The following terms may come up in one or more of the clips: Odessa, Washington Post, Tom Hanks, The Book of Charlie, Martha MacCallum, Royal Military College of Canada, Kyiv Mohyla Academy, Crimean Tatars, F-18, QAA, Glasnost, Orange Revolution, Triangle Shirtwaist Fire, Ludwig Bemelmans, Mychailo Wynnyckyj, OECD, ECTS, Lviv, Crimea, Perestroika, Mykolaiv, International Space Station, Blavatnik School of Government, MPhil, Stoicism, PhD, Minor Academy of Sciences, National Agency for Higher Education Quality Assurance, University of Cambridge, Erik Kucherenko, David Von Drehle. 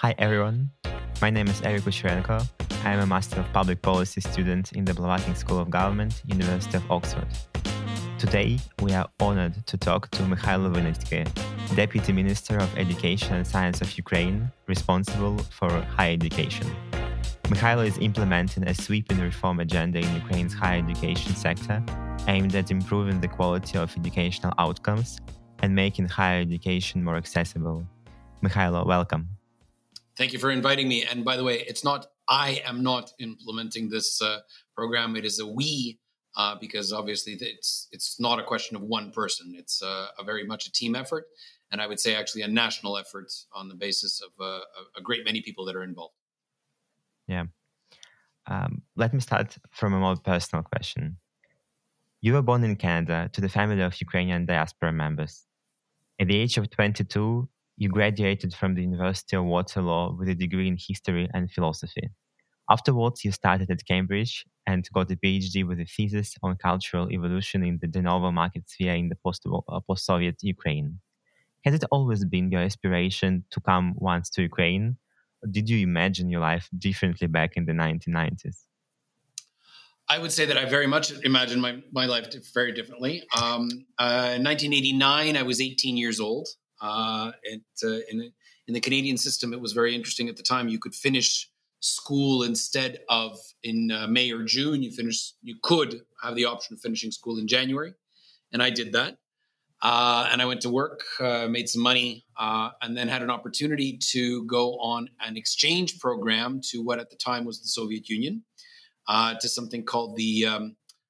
Hi everyone, my name is Erik Kucherenko. I am a Master of Public Policy student in the Blavatnik School of Government, University of Oxford. Today, we are honored to talk to Mychailo Wynnyckyj, Deputy Minister of Education and Science of Ukraine, responsible for higher education. Mychailo is implementing a sweeping reform agenda in Ukraine's higher education sector, aimed at improving the quality of educational outcomes and making higher education more accessible. Mychailo, welcome. Thank you for inviting me. And by the way, I am not implementing this program. It is a we, because obviously it's not a question of one person. It's a very much a team effort. And I would say actually a national effort on the basis of a great many people that are involved. Yeah. Let me start from a more personal question. You were born in Canada to the family of Ukrainian diaspora members. At the age of 22, you graduated from the University of Waterloo with a degree in history and philosophy. Afterwards, you started at Cambridge and got a PhD with a thesis on cultural evolution in the de novo market sphere in the post-Soviet Ukraine. Has it always been your aspiration to come once to Ukraine? Or did you imagine your life differently back in the 1990s? I would say that I very much imagined my life very differently. In 1989, I was 18 years old. In the Canadian system, it was very interesting at the time. You could finish school instead of in May or June. You could have the option of finishing school in January, and I did that. And I went to work, made some money, and then had an opportunity to go on an exchange program to what at the time was the Soviet Union, to something called the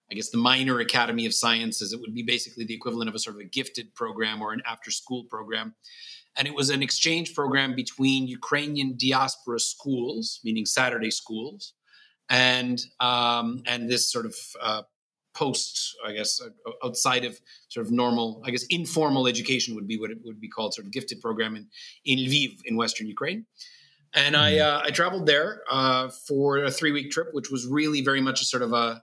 the Minor Academy of Sciences. It would be basically the equivalent of a sort of a gifted program or an after-school program. And it was an exchange program between Ukrainian diaspora schools, meaning Saturday schools, and this sort of post, outside of sort of normal, informal education would be what it would be called, sort of gifted program in Lviv in Western Ukraine. And I traveled there for a 3-week trip, which was really very much a sort of a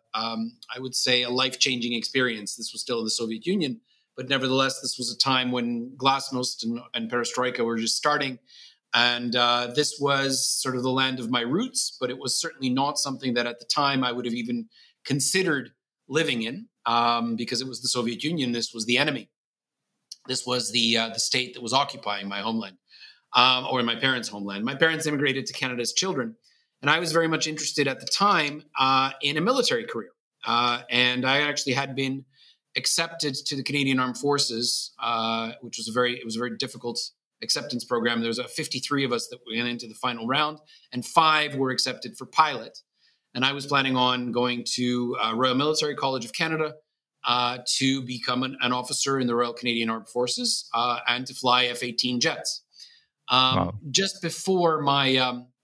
life-changing experience. This was still in the Soviet Union, but nevertheless, this was a time when Glasnost and Perestroika were just starting. And this was sort of the land of my roots, but it was certainly not something that at the time I would have even considered living in, because it was the Soviet Union. This was the enemy. This was the state that was occupying my homeland. Or in my parents' homeland. My parents immigrated to Canada as children, and I was very much interested at the time in a military career. And I actually had been accepted to the Canadian Armed Forces, which was a very difficult acceptance program. There was 53 of us that went into the final round, and 5 were accepted for pilot. And I was planning on going to Royal Military College of Canada to become an officer in the Royal Canadian Armed Forces and to fly F-18 jets. Wow. Just before my,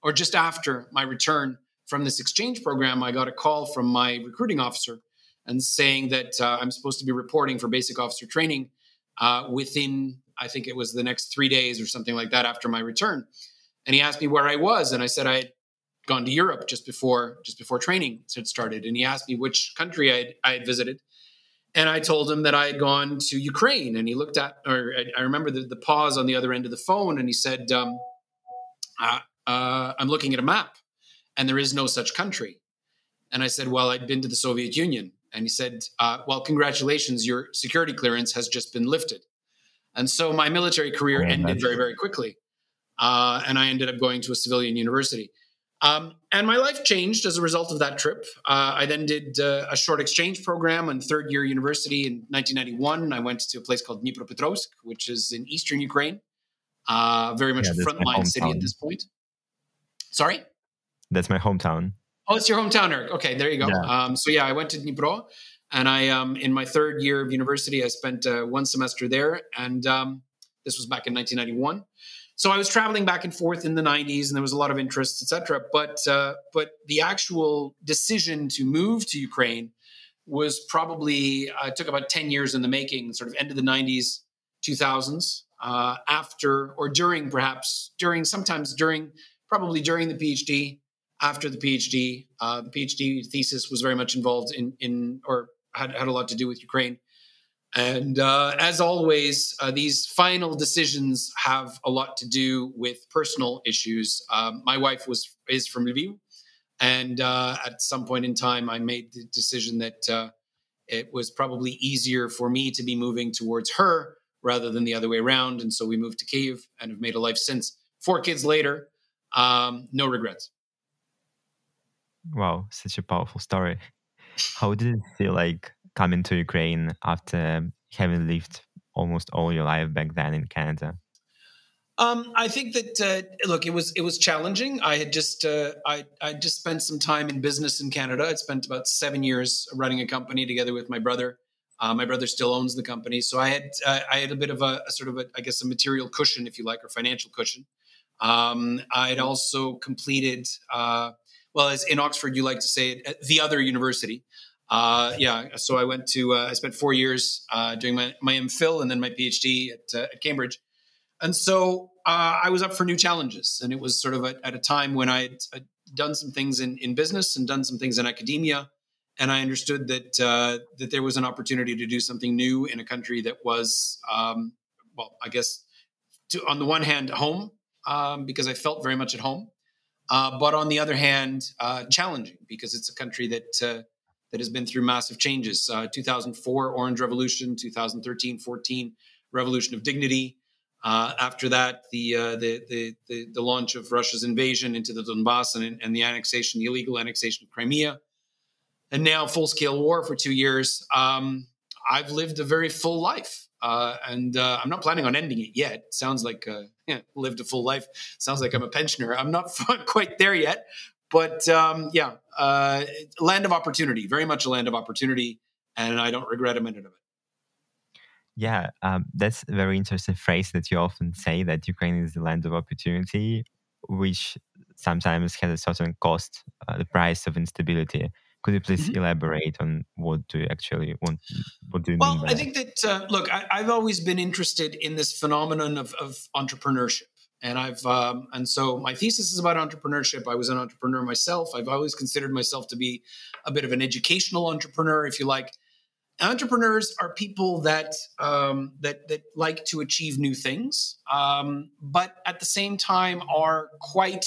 or just after my return from this exchange program, I got a call from my recruiting officer and saying that I'm supposed to be reporting for basic officer training within, I think it was the next 3 days or something like that after my return. And he asked me where I was. And I said I had gone to Europe just before training had started. And he asked me which country I had visited. And I told him that I had gone to Ukraine. And he looked at, or I remember the pause on the other end of the phone. And he said, I'm looking at a map and there is no such country. And I said, well, I'd been to the Soviet Union. And he said, well, congratulations, your security clearance has just been lifted. And so my military career ended very, very quickly. And I ended up going to a civilian university. And my life changed as a result of that trip. I then did a short exchange program in third-year university in 1991. I went to a place called Dnipropetrovsk, which is in eastern Ukraine, very much a frontline city at this point. Sorry? That's my hometown. Oh, it's your hometown, Eric. Okay, there you go. Yeah. So I went to Dnipro, and I, in my third year of university, I spent one semester there, and this was back in 1991. So I was traveling back and forth in the 90s, and there was a lot of interest, et cetera. But the actual decision to move to Ukraine was probably took about 10 years in the making, sort of end of the 90s, 2000s, after or during, perhaps during, sometimes during, probably during the PhD, after the PhD. The PhD thesis was very much involved in or had a lot to do with Ukraine. And as always, these final decisions have a lot to do with personal issues. My wife is from Lviv, and at some point in time, I made the decision that it was probably easier for me to be moving towards her rather than the other way around. And so we moved to Kyiv and have made a life since. 4 kids later, no regrets. Wow, such a powerful story. How did it feel like coming to Ukraine after having lived almost all your life back then in Canada? I think that look, it was challenging. I had just I just spent some time in business in Canada. I'd spent about 7 years running a company together with my brother. My brother still owns the company, so I had a bit of a material cushion, if you like, or financial cushion. I had also completed as in Oxford you like to say it, at the other university. So I went to, I spent 4 years doing my MPhil and then my PhD at Cambridge. And so I was up for new challenges. And it was sort of at a time when I had done some things in business and done some things in academia. And I understood that there was an opportunity to do something new in a country that was, on the one hand, home, because I felt very much at home. But on the other hand, challenging, because it's a country that has been through massive changes. 2004, Orange Revolution, 2013-14, Revolution of Dignity. After that, the launch of Russia's invasion into the Donbass and the illegal annexation of Crimea. And now full-scale war for 2 years. I've lived a very full life. And I'm not planning on ending it yet. Sounds like lived a full life. Sounds like I'm a pensioner. I'm not quite there yet. But land of opportunity, very much a land of opportunity, and I don't regret a minute of it. Yeah, that's a very interesting phrase that you often say, that Ukraine is the land of opportunity, which sometimes has a certain cost, the price of instability. Could you please elaborate on what do you actually want? What do you mean by that? I think that, I've always been interested in this phenomenon of entrepreneurship. And so my thesis is about entrepreneurship. I was an entrepreneur myself. I've always considered myself to be a bit of an educational entrepreneur, if you like. Entrepreneurs are people that like to achieve new things, but at the same time are quite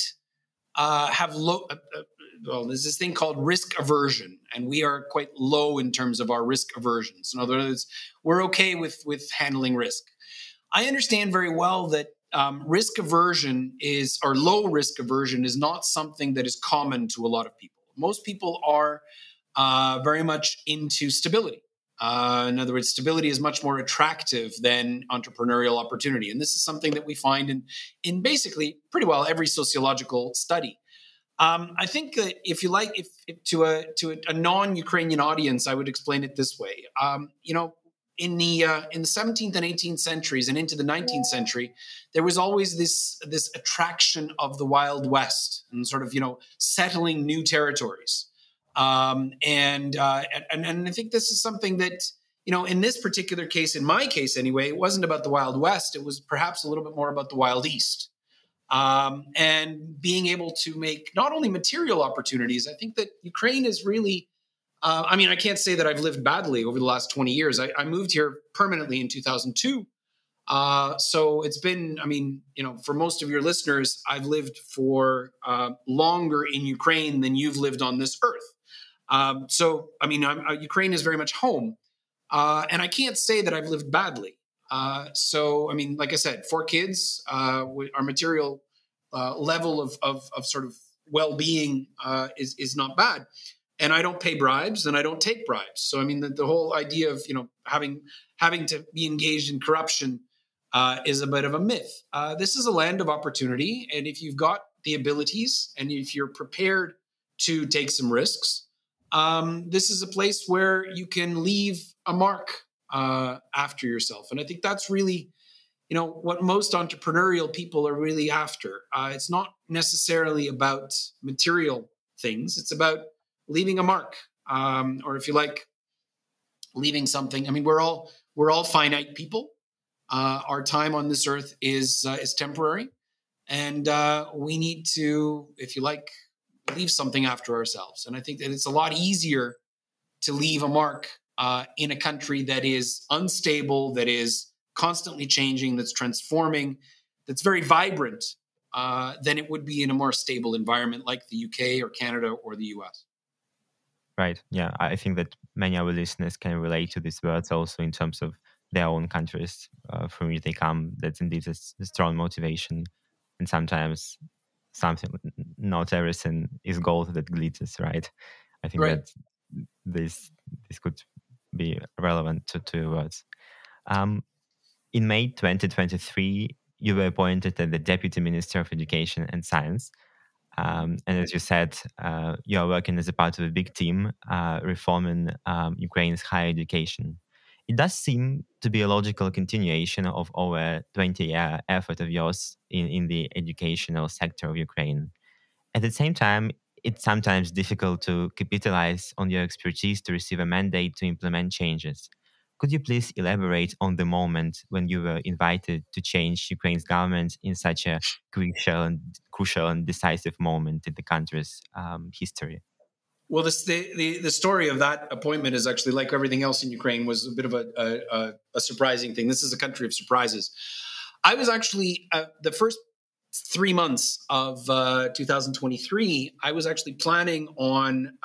have low. There's this thing called risk aversion, and we are quite low in terms of our risk aversion. So in other words, we're okay with handling risk. I understand very well that. Risk aversion or low risk aversion is not something that is common to a lot of people. Most people are very much into stability. In other words, stability is much more attractive than entrepreneurial opportunity. And this is something that we find in basically pretty well every sociological study. I think that if you like, if to a non-Ukrainian audience, I would explain it this way. In the 17th and 18th centuries and into the 19th century, there was always this attraction of the Wild West and sort of, settling new territories. And I think this is something that, in this particular case, in my case anyway, it wasn't about the Wild West. It was perhaps a little bit more about the Wild East. And being able to make not only material opportunities, I think that Ukraine is really... I can't say that I've lived badly over the last 20 years. I moved here permanently in 2002. So it's been, for most of your listeners, I've lived for longer in Ukraine than you've lived on this earth. Ukraine is very much home. And I can't say that I've lived badly. Like I said, 4 kids, our material level of sort of well-being is not bad. And I don't pay bribes, and I don't take bribes. So, the whole idea of, having to be engaged in corruption is a bit of a myth. This is a land of opportunity, and if you've got the abilities, and if you're prepared to take some risks, this is a place where you can leave a mark after yourself. And I think that's really, what most entrepreneurial people are really after. It's not necessarily about material things. It's about leaving a mark, or if you like, leaving something. We're all finite people. Our time on this earth is temporary, and we need to, if you like, leave something after ourselves. And I think that it's a lot easier to leave a mark in a country that is unstable, that is constantly changing, that's transforming, that's very vibrant, than it would be in a more stable environment like the UK or Canada or the US. Right. Yeah. I think that many of our listeners can relate to these words also in terms of their own countries from which they come. That's indeed a strong motivation. And sometimes something, not everything is gold that glitters, right? I think that this could be relevant to your words. In May 2023, you were appointed as the Deputy Minister of Education and Science. And as you said, you are working as a part of a big team reforming Ukraine's higher education. It does seem to be a logical continuation of over 20-year effort of yours in the educational sector of Ukraine. At the same time, it's sometimes difficult to capitalize on your expertise to receive a mandate to implement changes. Could you please elaborate on the moment when you were invited to change Ukraine's government in such a crucial and decisive moment in the country's history? Well, the story of that appointment is actually, like everything else in Ukraine, was a bit of a surprising thing. This is a country of surprises. I was actually, the first 3 months of 2023, I was actually planning on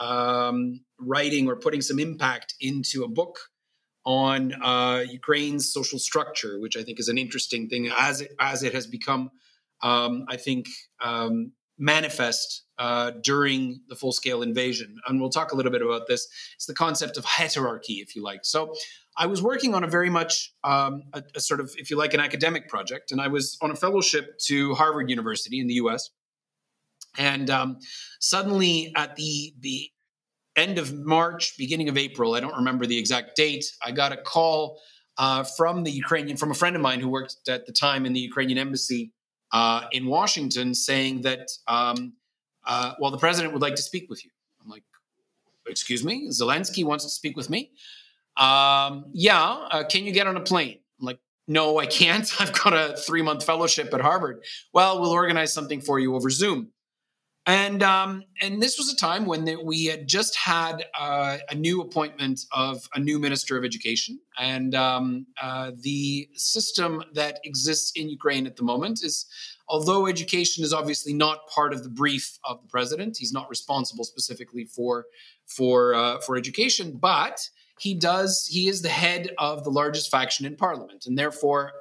writing or putting some impact into a book on Ukraine's social structure, which I think is an interesting thing as it has become, I think, manifest during the full-scale invasion. And we'll talk a little bit about this. It's the concept of heterarchy, if you like. So I was working on a very much a sort of, if you like, an academic project. And I was on a fellowship to Harvard University in the US. And suddenly at the end of March, beginning of April, I don't remember the exact date, I got a call from a friend of mine who worked at the time in the Ukrainian embassy in Washington, saying that, well, the president would like to speak with you. I'm like, excuse me? Zelensky wants to speak with me? Can you get on a plane? I'm like, no, I can't. I've got a 3-month fellowship at Harvard. Well, we'll organize something for you over Zoom. And this was a time when we had just had a new appointment of a new Minister of Education. And the system that exists in Ukraine at the moment is, although education is obviously not part of the brief of the president, he's not responsible specifically for education, but he is the head of the largest faction in parliament. And therefore,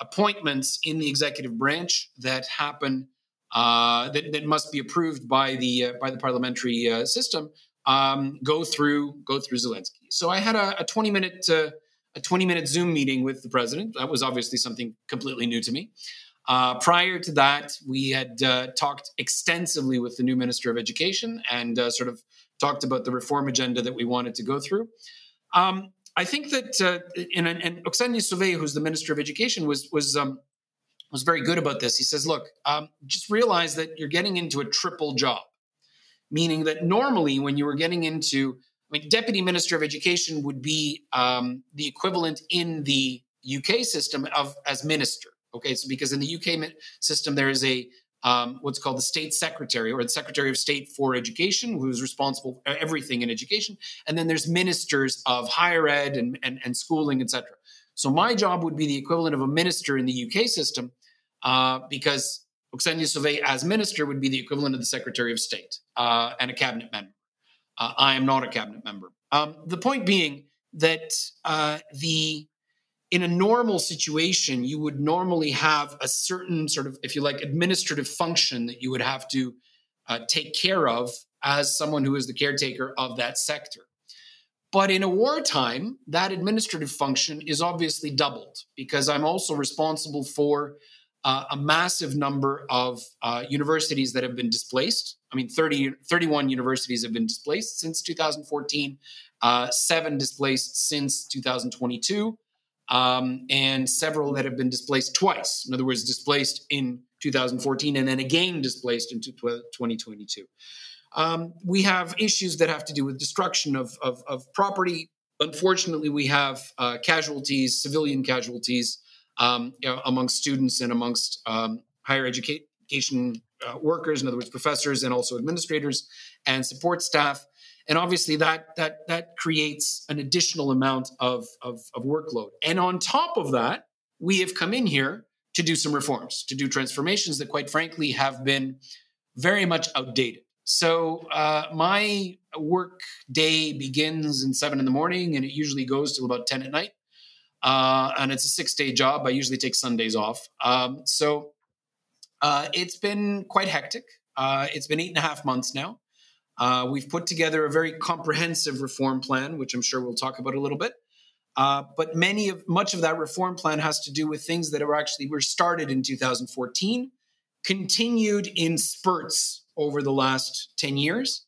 appointments in the executive branch that happen that must be approved by the parliamentary system go through Zelensky. So I had a 20-minute Zoom meeting with the president. That was obviously something completely new to me. Prior to that, we had talked extensively with the new Minister of Education and sort of talked about the reform agenda that we wanted to go through. I think that and Oksana Suley, who's the Minister of Education, was very good about this. He says, look, just realize that you're getting into a triple job, meaning that normally when you were getting into, Deputy Minister of Education would be the equivalent in the UK system of as minister. Okay, so because in the UK system, there is a what's called the State Secretary or the Secretary of State for Education, who is responsible for everything in education. And then there's ministers of higher ed and schooling, etc. So my job would be the equivalent of a minister in the UK system, because Oksana Suley as minister would be the equivalent of the Secretary of State and a cabinet member. I am not a cabinet member. The point being that in a normal situation, you would normally have a certain sort of, if you like, administrative function that you would have to take care of as someone who is the caretaker of that sector. But in a wartime, that administrative function is obviously doubled because I'm also responsible for a massive number of universities that have been displaced. 31 universities have been displaced since 2014, 7 displaced since 2022, and several that have been displaced twice. In other words, displaced in 2014 and then again displaced in 2022. We have issues that have to do with destruction of property. Unfortunately, we have casualties, civilian casualties, amongst students and amongst higher education workers, in other words, professors and also administrators and support staff. And obviously that creates an additional amount of workload. And on top of that, we have come in here to do some reforms, to do transformations that quite frankly have been very much outdated. So my work day begins at 7 a.m. and it usually goes till about 10 p.m. And it's a 6-day job. I usually take Sundays off. So it's been quite hectic. It's been 8.5 months now. We've put together a very comprehensive reform plan, which I'm sure we'll talk about a little bit. But much of that reform plan has to do with things that were started in 2014, continued in spurts over the last 10 years.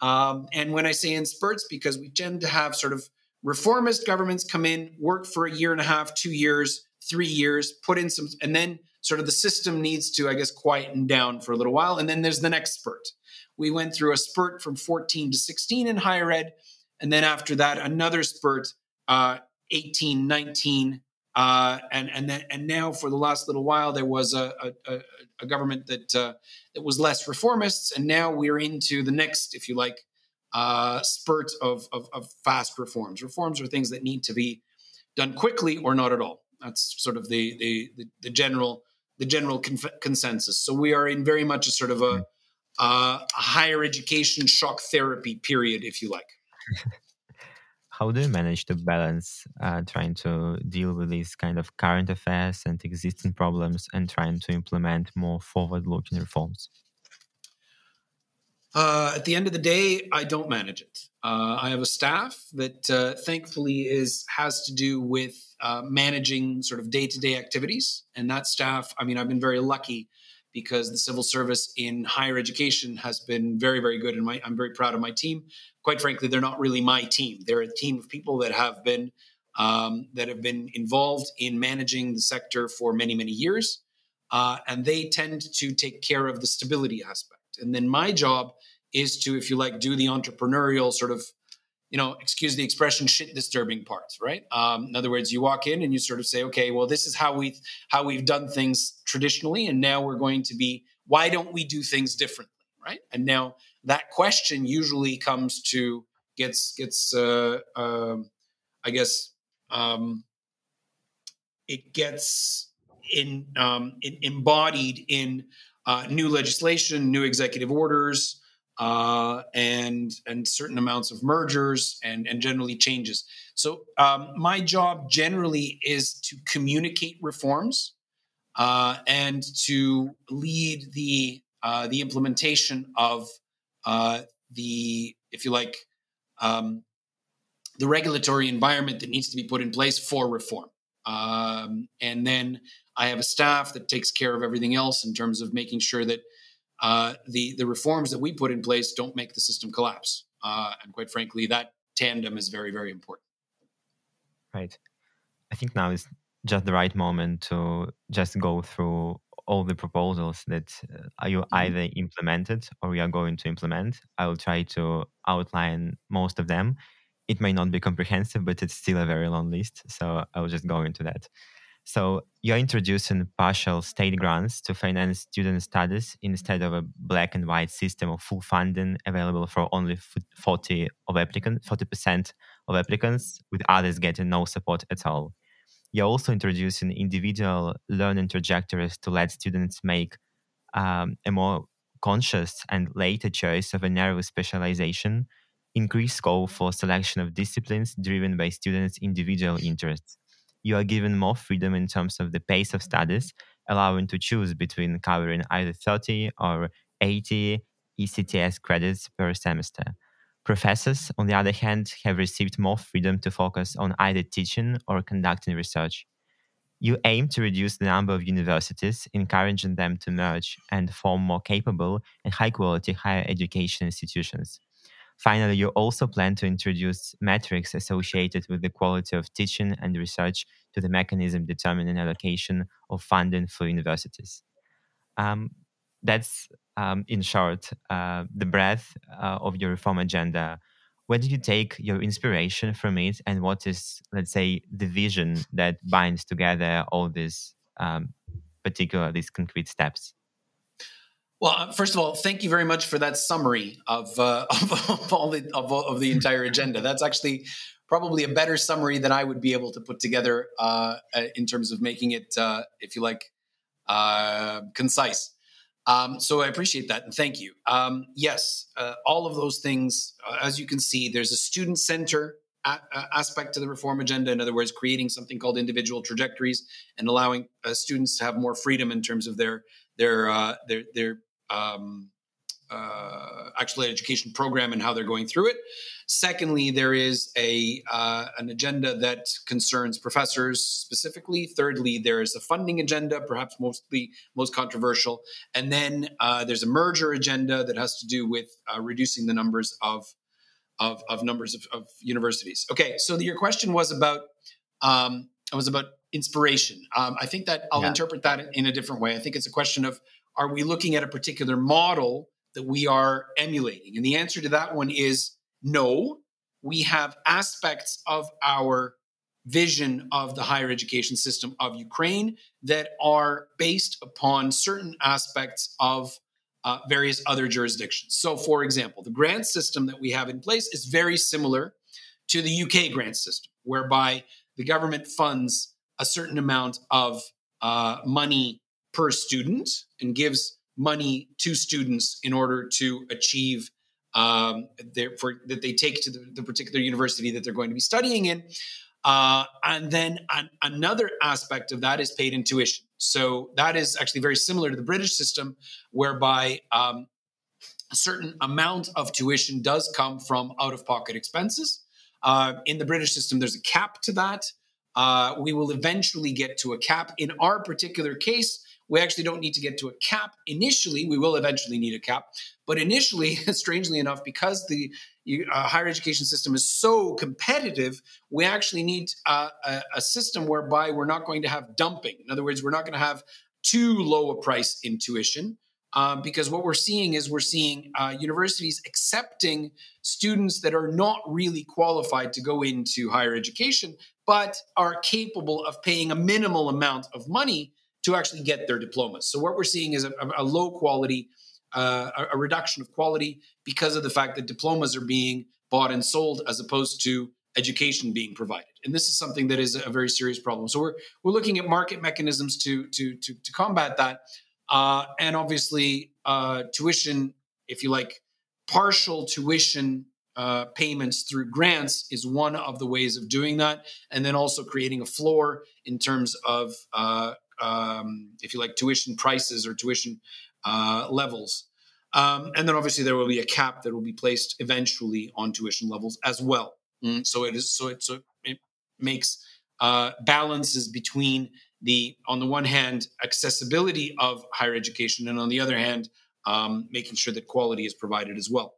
And when I say in spurts, because we tend to have sort of reformist governments come in, work for 1.5 years, 2 years, 3 years, put in some, and then sort of the system needs to, quieten down for a little while. And then there's the next spurt. We went through a spurt from 14 to 16 in higher ed. And then after that, another spurt, 18, 19. And now for the last little while, there was a government that was less reformists. And now we're into the next, if you like, spurt of fast reforms. Reforms are things that need to be done quickly or not at all. That's sort of the general consensus. So we are in very much a sort of a higher education shock therapy period, if you like. How do you manage to balance trying to deal with these kind of current affairs and existing problems and trying to implement more forward-looking reforms? At the end of the day, I don't manage it. I have a staff that thankfully has to do with managing sort of day-to-day activities. And that staff, I've been very lucky because the civil service in higher education has been very, very good. And I'm very proud of my team. Quite frankly, they're not really my team. They're a team of people that have been involved in managing the sector for many, many years. And they tend to take care of the stability aspect. And then my job is to, if you like, do the entrepreneurial sort of, excuse the expression, shit disturbing parts, right? In other words, you walk in and you sort of say, okay, well, this is how we've done things traditionally. And now we're going to be, why don't we do things differently, right? And now that question usually gets embodied in new legislation, new executive orders, and certain amounts of mergers and generally changes. So my job generally is to communicate reforms and to lead the implementation of the regulatory environment that needs to be put in place for reform. And then I have a staff that takes care of everything else in terms of making sure that the reforms that we put in place don't make the system collapse. And quite frankly, that tandem is very, very important. Right. I think now is just the right moment to just go through all the proposals that you either implemented or we are going to implement. I will try to outline most of them. It may not be comprehensive, but it's still a very long list. So I'll just go into that. So you're introducing partial state grants to finance student studies instead of a black and white system of full funding available for only 40% of applicants, with others getting no support at all. You're also introducing individual learning trajectories to let students make a more conscious and later choice of a narrow specialization, increased scope for selection of disciplines driven by students' individual interests. You are given more freedom in terms of the pace of studies, allowing to choose between covering either 30 or 80 ECTS credits per semester. Professors, on the other hand, have received more freedom to focus on either teaching or conducting research. You aim to reduce the number of universities, encouraging them to merge and form more capable and high-quality higher education institutions. Finally, you also plan to introduce metrics associated with the quality of teaching and research to the mechanism determining allocation of funding for universities. That's, in short, the breadth of your reform agenda. Where do you take your inspiration from it, and what is, let's say, the vision that binds together all these concrete steps? Well, first of all, thank you very much for that summary of the entire agenda. That's actually probably a better summary than I would be able to put together in terms of making it, if you like, concise. So I appreciate that and thank you. Yes, all of those things, as you can see, there's a student center aspect to the reform agenda. In other words, creating something called individual trajectories and allowing students to have more freedom in terms of their actual education program and how they're going through it. Secondly, there is an agenda that concerns professors specifically. Thirdly, there is a funding agenda, perhaps most controversial. And then there's a merger agenda that has to do with reducing the numbers of universities. Okay, so your question was about inspiration. I think that I'll interpret that in a different way. I think it's a question of, are we looking at a particular model that we are emulating? And the answer to that one is no. We have aspects of our vision of the higher education system of Ukraine that are based upon certain aspects of various other jurisdictions. So, for example, the grant system that we have in place is very similar to the UK grant system, whereby the government funds a certain amount of money per student and gives money to students in order to achieve that they take to the particular university that they're going to be studying in. And then another aspect of that is paid in tuition. So that is actually very similar to the British system, whereby a certain amount of tuition does come from out-of-pocket expenses. In the British system, there's a cap to that. We will eventually get to a cap. In our particular case, we actually don't need to get to a cap initially. We will eventually need a cap. But initially, strangely enough, because the higher education system is so competitive, we actually need a system whereby we're not going to have dumping. In other words, we're not going to have too low a price in tuition, because what we're seeing universities accepting students that are not really qualified to go into higher education, but are capable of paying a minimal amount of money to actually get their diplomas. So what we're seeing is a low quality, a reduction of quality because of the fact that diplomas are being bought and sold as opposed to education being provided. And this is something that is a very serious problem. So we're looking at market mechanisms to combat that. And obviously tuition, if you like, partial tuition payments through grants is one of the ways of doing that. And then also creating a floor in terms of if you like, tuition prices or tuition levels. And then obviously there will be a cap that will be placed eventually on tuition levels as well. So it makes balances between on the one hand, accessibility of higher education, and on the other hand, making sure that quality is provided as well.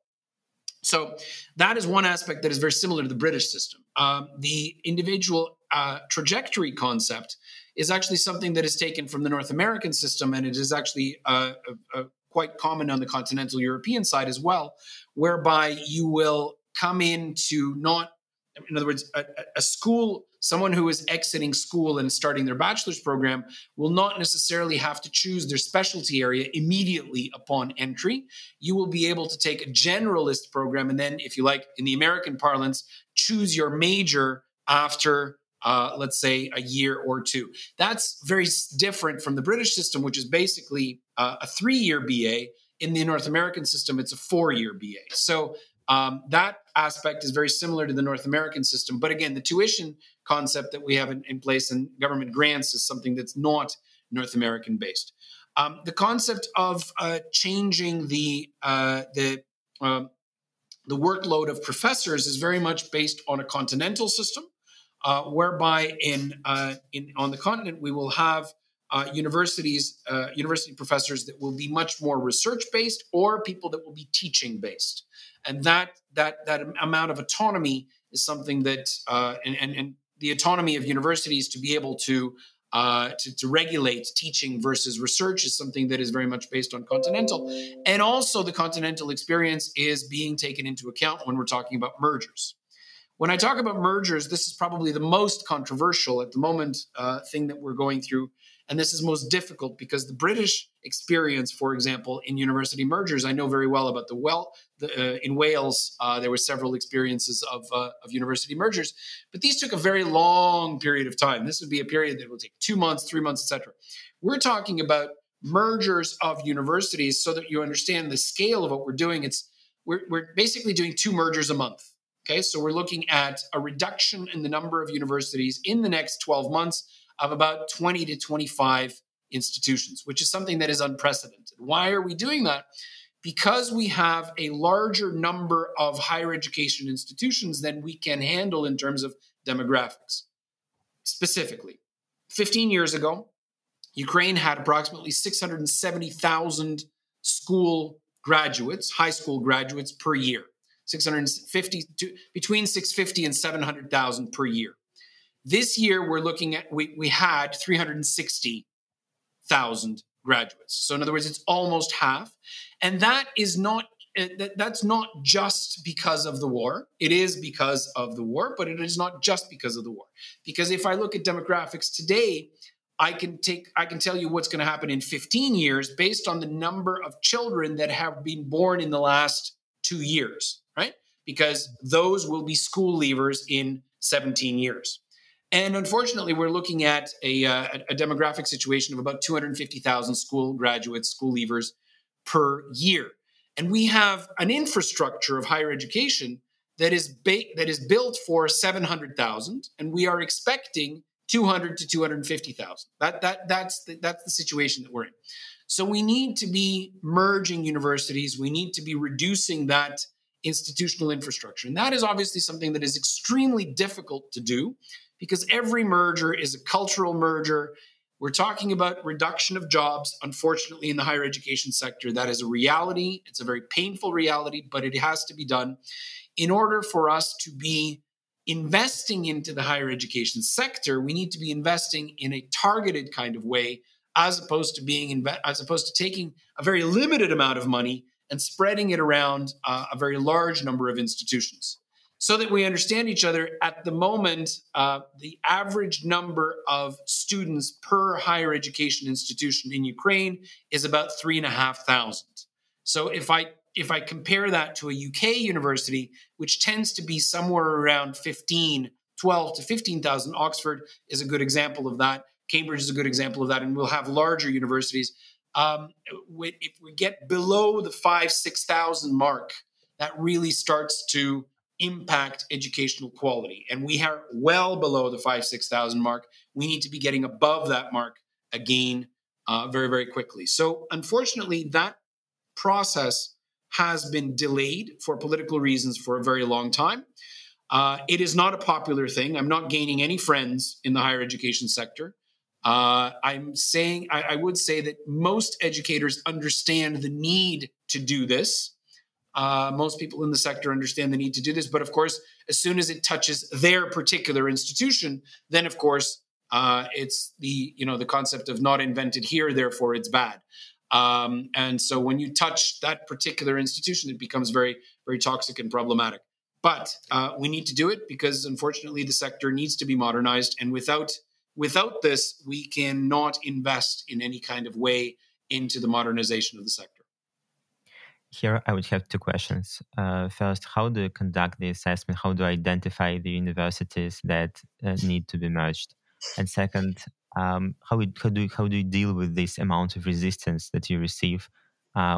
So that is one aspect that is very similar to the British system. The individual trajectory concept is actually something that is taken from the North American system, and it is actually quite common on the continental European side as well, whereby you will come into in other words, a school, someone who is exiting school and starting their bachelor's program will not necessarily have to choose their specialty area immediately upon entry. You will be able to take a generalist program and then, if you like, in the American parlance, choose your major after let's say a year or two. That's very different from the British system, which is basically a 3-year BA. In the North American system, it's a 4-year BA. So that aspect is very similar to the North American system. But again, the tuition concept that we have in place in government grants is something that's not North American based. The concept of changing the workload of professors is very much based on a continental system. Whereby on the continent we will have university professors that will be much more research-based or people that will be teaching-based, and that amount of autonomy is something that and the autonomy of universities to be able to regulate teaching versus research is something that is very much based on continental, and also the continental experience is being taken into account when we're talking about mergers. When I talk about mergers, this is probably the most controversial at the moment thing that we're going through And this is most difficult because the British experience, for example, in university mergers, I know very well about in Wales, there were several experiences of university mergers, but these took a very long period of time. This would be a period that will take 2 months, 3 months, et cetera. We're talking about mergers of universities so that you understand the scale of what we're doing. We're basically doing 2 mergers a month. Okay, so we're looking at a reduction in the number of universities in the next 12 months of about 20 to 25 institutions, which is something that is unprecedented. Why are we doing that? Because we have a larger number of higher education institutions than we can handle in terms of demographics. Specifically, 15 years ago, Ukraine had approximately 670,000 school graduates, high school graduates per year. 650 and 700,000 per year. This year, we're looking at, we had 360,000 graduates. So in other words, it's almost half. And that is not, that's not just because of the war. It is because of the war, but it is not just because of the war. Because if I look at demographics today, I can tell you what's going to happen in 15 years based on the number of children that have been born in the last 2 years, right? Because those will be school leavers in 17 years. And unfortunately, we're looking at a demographic situation of about 250,000 school graduates, school leavers per year. And we have an infrastructure of higher education that is built for 700,000, and we are expecting 200 to 250,000. That's the situation that we're in. So we need to be merging universities. We need to be reducing that institutional infrastructure. And that is obviously something that is extremely difficult to do because every merger is a cultural merger. We're talking about reduction of jobs, unfortunately, in the higher education sector. That is a reality. It's a very painful reality, but it has to be done in order for us to be investing into the higher education sector. We need to be investing in a targeted kind of way, as opposed to taking a very limited amount of money and spreading it around a very large number of institutions. So that we understand each other, at the moment, the average number of students per higher education institution in Ukraine is about 3,500. So if I compare that to a UK university, which tends to be somewhere around 12 to 15,000, Oxford is a good example of that. Cambridge is a good example of that, and we'll have larger universities. If we get below the 5,000-6,000 mark, that really starts to impact educational quality. And we are well below the 5,000-6,000 mark. We need to be getting above that mark again very, very quickly. So unfortunately, that process has been delayed for political reasons for a very long time. It is not a popular thing. I'm not gaining any friends in the higher education sector. I would say that most educators understand the need to do this. Most people in the sector understand the need to do this. But of course, as soon as it touches their particular institution, then of course, it's the concept of not invented here, therefore it's bad. And so when you touch that particular institution, it becomes very, very toxic and problematic. But we need to do it because, unfortunately, the sector needs to be modernized. And without this, we cannot invest in any kind of way into the modernization of the sector. Here, I would have 2 questions. First, how do you conduct the assessment? How do you identify the universities that need to be merged? And second, how do you deal with this amount of resistance that you receive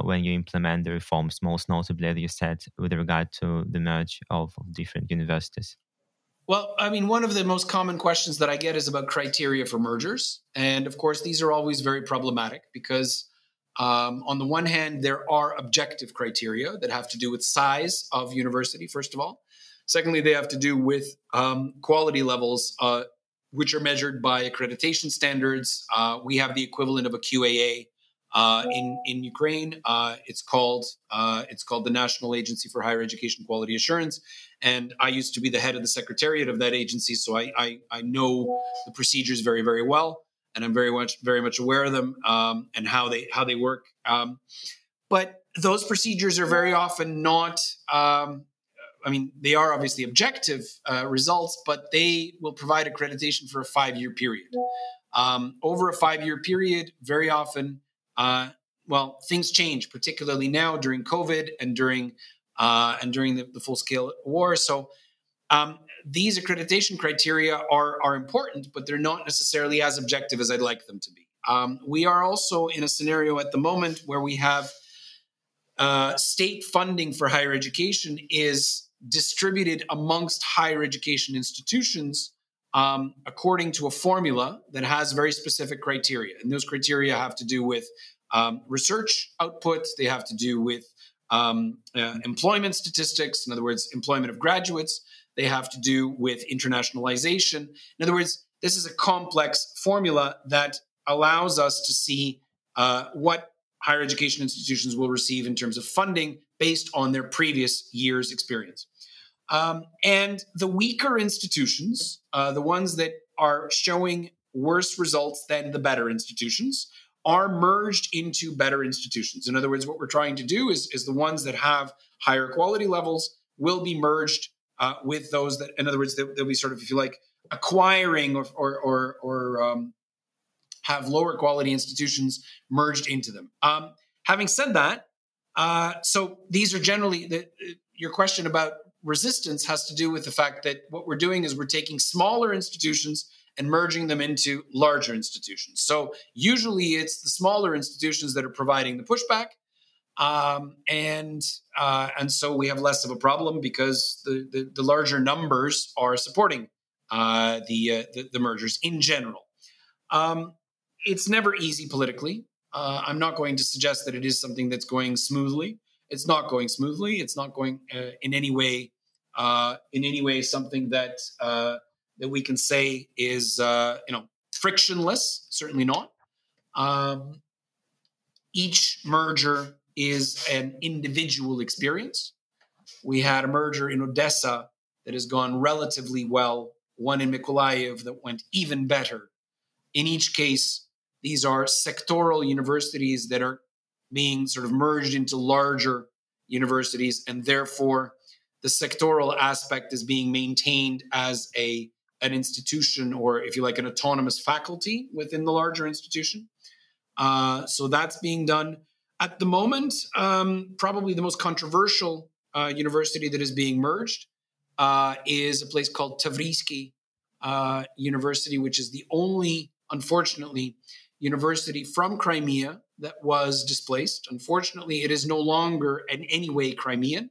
when you implement the reforms, most notably, as you said, with regard to the merge of different universities? Well, I mean, one of the most common questions that I get is about criteria for mergers. And of course, these are always very problematic because on the one hand, there are objective criteria that have to do with size of university, first of all. Secondly, they have to do with quality levels, which are measured by accreditation standards. We have the equivalent of a QAA in Ukraine. It's called the National Agency for Higher Education Quality Assurance. And I used to be the head of the secretariat of that agency, so I know the procedures very, very well, and I'm very much aware of them and how they work. But those procedures are very often not. They are obviously objective results, but they will provide accreditation for a 5-year period. Over a 5-year period, very often, well, things change, particularly now during COVID and during the full-scale war. So these accreditation criteria are important, but they're not necessarily as objective as I'd like them to be. We are also in a scenario at the moment where we have state funding for higher education is distributed amongst higher education institutions according to a formula that has very specific criteria. And those criteria have to do with research outputs. They have to do with employment statistics. In other words, employment of graduates. They have to do with internationalization. In other words, this is a complex formula that allows us to see what higher education institutions will receive in terms of funding based on their previous year's experience. And the weaker institutions, the ones that are showing worse results than the better institutions, are merged into better institutions. In other words, what we're trying to do is the ones that have higher quality levels will be merged with those that, in other words, they'll be sort of, if you like, acquiring or have lower quality institutions merged into them. Having said that, so these are generally, your question about resistance has to do with the fact that what we're doing is we're taking smaller institutions and merging them into larger institutions. So usually it's the smaller institutions that are providing the pushback. And so we have less of a problem because the larger numbers are supporting the mergers in general. It's never easy politically. I'm not going to suggest that it is something that's going smoothly. It's not going smoothly. It's not going in any way something that that we can say is frictionless. Certainly not. Each merger is an individual experience. We had a merger in Odessa that has gone relatively well. One in Mykolaiv that went even better. In each case, these are sectoral universities that are being sort of merged into larger universities, and therefore the sectoral aspect is being maintained as an institution, or if you like, an autonomous faculty within the larger institution. So that's being done. At the moment, probably the most controversial university that is being merged is a place called Tavrisky University, which is the only, unfortunately, university from Crimea that was displaced. Unfortunately, it is no longer in any way Crimean.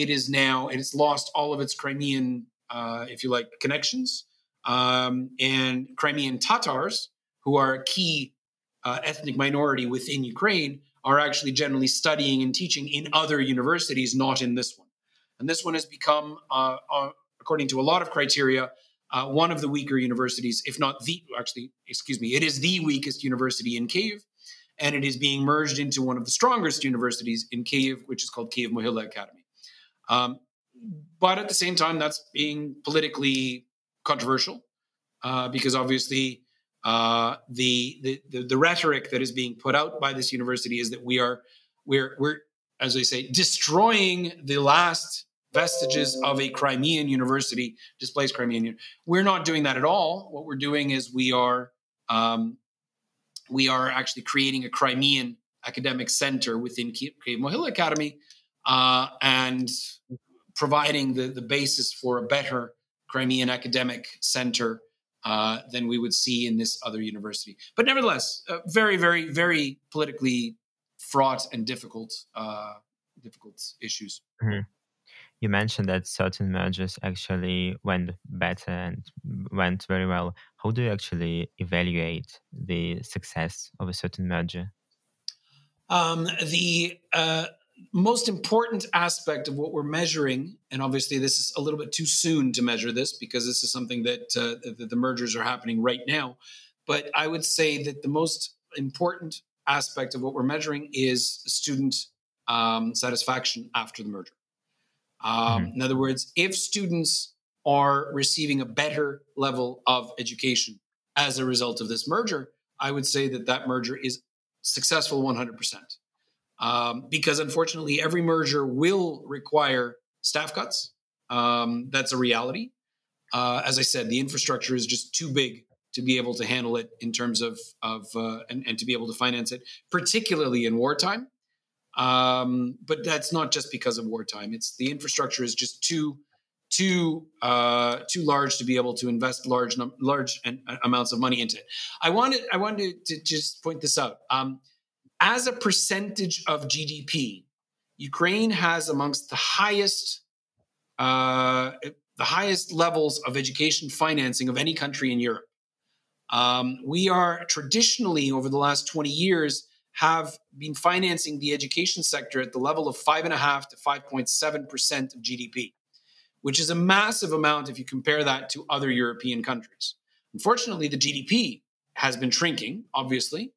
It is now, it's lost all of its Crimean, if you like, connections. And Crimean Tatars, who are a key ethnic minority within Ukraine, are actually generally studying and teaching in other universities, not in this one. And this one has become, according to a lot of criteria, one of the weaker universities, if not the, it is the weakest university in Kyiv, and it is being merged into one of the strongest universities in Kyiv, which is called Kyiv Mohyla Academy. But at the same time, that's being politically controversial, because obviously the rhetoric that is being put out by this university is that we're as they say, destroying the last vestiges of a Crimean university, displaced Crimean. We're not doing that at all. What we're doing is we are actually creating a Crimean academic center within Kyiv Mohyla Academy and providing the basis for a better Crimean academic center than we would see in this other university. But nevertheless, very, very, very politically fraught and difficult issues. Mm-hmm. You mentioned that certain mergers actually went better and went very well. How do you actually evaluate the success of a certain merger? The most important aspect of what we're measuring, and obviously this is a little bit too soon to measure this because this is something that the mergers are happening right now, but I would say that the most important aspect of what we're measuring is student satisfaction after the merger. In other words, if students are receiving a better level of education as a result of this merger, I would say that merger is successful 100%. Because unfortunately, every merger will require staff cuts. That's a reality. As I said, the infrastructure is just too big to be able to handle it in terms of to be able to finance it, particularly in wartime. But that's not just because of wartime. It's the infrastructure is just too large to be able to invest large amounts of money into it. I wanted to just point this out. As a percentage of GDP, Ukraine has amongst the highest levels of education financing of any country in Europe. We are traditionally, over the last 20 years, have been financing the education sector at the level of 5.5 to 5.7% of GDP, which is a massive amount if you compare that to other European countries. Unfortunately, the GDP has been shrinking, obviously,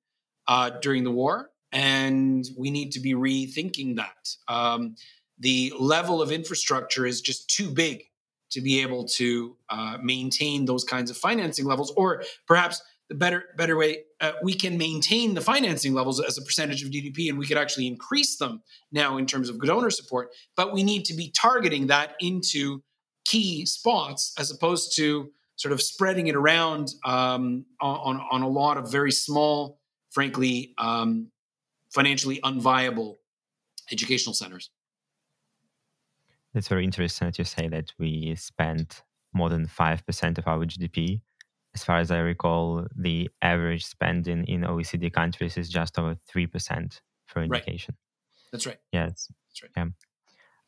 during the war, and we need to be rethinking that. The level of infrastructure is just too big to be able to maintain those kinds of financing levels, or perhaps the better way, we can maintain the financing levels as a percentage of GDP, and we could actually increase them now in terms of donor support, but we need to be targeting that into key spots as opposed to sort of spreading it around on a lot of very small, frankly, financially unviable educational centers. That's very interesting that you say that we spend more than 5% of our GDP. As far as I recall, the average spending in OECD countries is just over 3% for education. Right. That's right. Yes. That's right.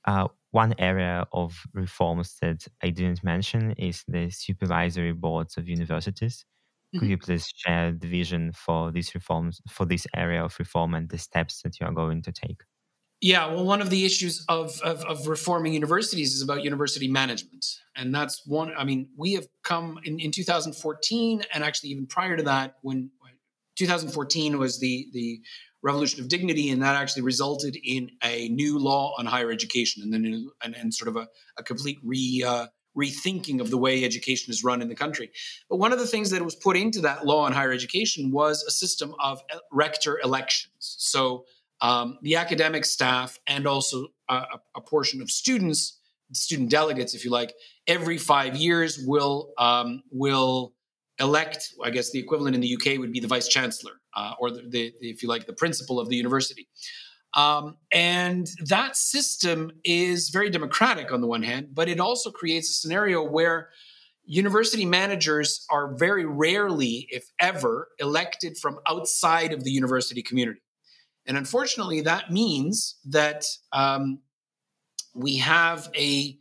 Yeah. One area of reforms that I didn't mention is the supervisory boards of universities. Mm-hmm. Could you please share the vision for these reforms, for this area of reform, and the steps that you are going to take? Yeah, well, one of the issues of reforming universities is about university management. And that's one, I mean, we have come in 2014, and actually even prior to that, when 2014 was the Revolution of Dignity, and that actually resulted in a new law on higher education, and then and sort of a complete rethinking of the way education is run in the country. But one of the things that was put into that law on higher education was a system of rector elections. So the academic staff and also a portion of students, student delegates, if you like, every 5 years will elect, I guess the equivalent in the UK would be the vice chancellor or the if you like, the principal of the university. And that system is very democratic on the one hand, but it also creates a scenario where university managers are very rarely, if ever, elected from outside of the university community. And unfortunately, that means that we have a